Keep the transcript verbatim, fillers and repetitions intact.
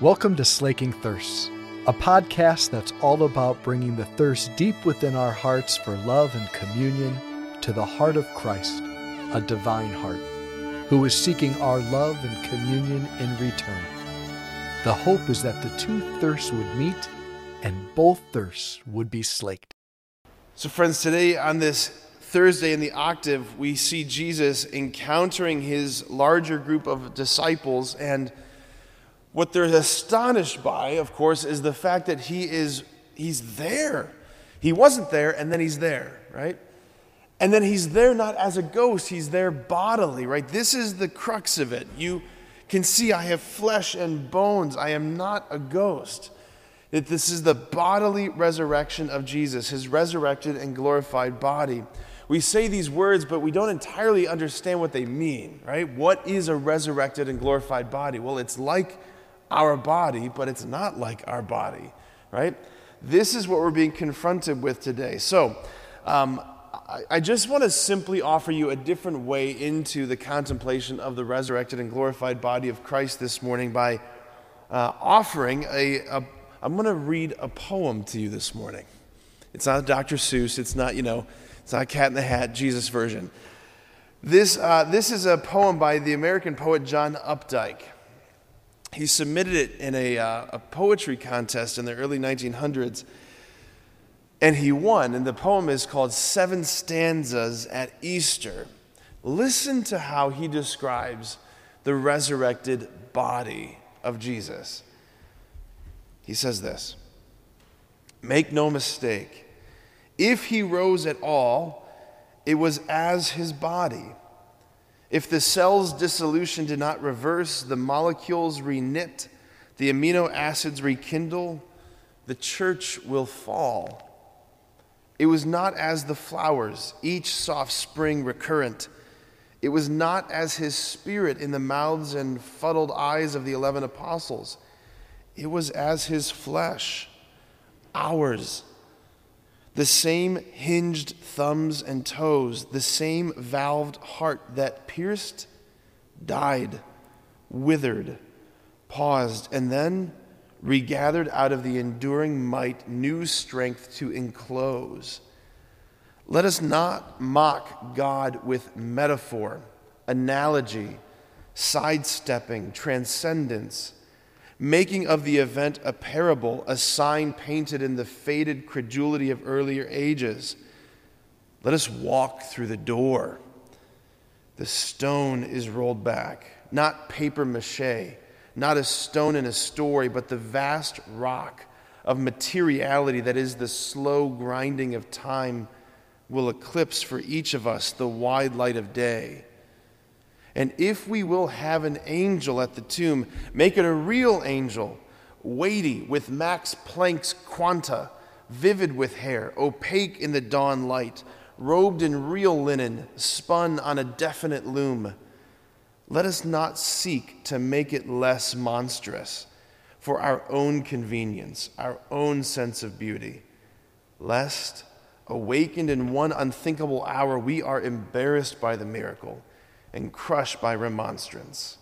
Welcome to Slaking Thirsts, a podcast that's all about bringing the thirst deep within our hearts for love and communion to the heart of Christ, a divine heart, who is seeking our love and communion in return. The hope is that the two thirsts would meet and both thirsts would be slaked. So friends, today on this Thursday in the octave, we see Jesus encountering his larger group of disciples, and what they're astonished by, of course, is the fact that he is, he's there. He wasn't there, and then he's there, right? And then he's there not as a ghost, he's there bodily, right? This is the crux of it. You can see I have flesh and bones. I am not a ghost. That this is the bodily resurrection of Jesus, his resurrected and glorified body. We say these words, but we don't entirely understand what they mean, right? What is a resurrected and glorified body? Well, it's like our body, but it's not like our body, right? This is what we're being confronted with today. So um, I, I just want to simply offer you a different way into the contemplation of the resurrected and glorified body of Christ this morning by uh, offering a, a, I'm going to read a poem to you this morning. It's not Doctor Seuss. It's not, you know, it's not Cat in the Hat, Jesus version. This, uh, this is a poem by the American poet John Updike. He submitted it in a, uh, a poetry contest in the early nineteen hundreds, and he won. And the poem is called Seven Stanzas at Easter. Listen to how he describes the resurrected body of Jesus. He says this, "Make no mistake, if he rose at all, it was as his body. If the cell's dissolution did not reverse, the molecules reknit, the amino acids rekindle, the church will fall. It was not as the flowers, each soft spring recurrent. It was not as his spirit in the mouths and fuddled eyes of the eleven apostles. It was as his flesh, ours. The same hinged thumbs and toes, the same valved heart that pierced, died, withered, paused, and then regathered out of the enduring might new strength to enclose. Let us not mock God with metaphor, analogy, sidestepping, transcendence, making of the event a parable, a sign painted in the faded credulity of earlier ages. Let us walk through the door. The stone is rolled back, not paper mache, not a stone in a story, but the vast rock of materiality that is the slow grinding of time will eclipse for each of us the wide light of day. And if we will have an angel at the tomb, make it a real angel, weighty with Max Planck's quanta, vivid with hair, opaque in the dawn light, robed in real linen, spun on a definite loom. Let us not seek to make it less monstrous for our own convenience, our own sense of beauty, lest, awakened in one unthinkable hour, we are embarrassed by the miracle and crushed by remonstrance.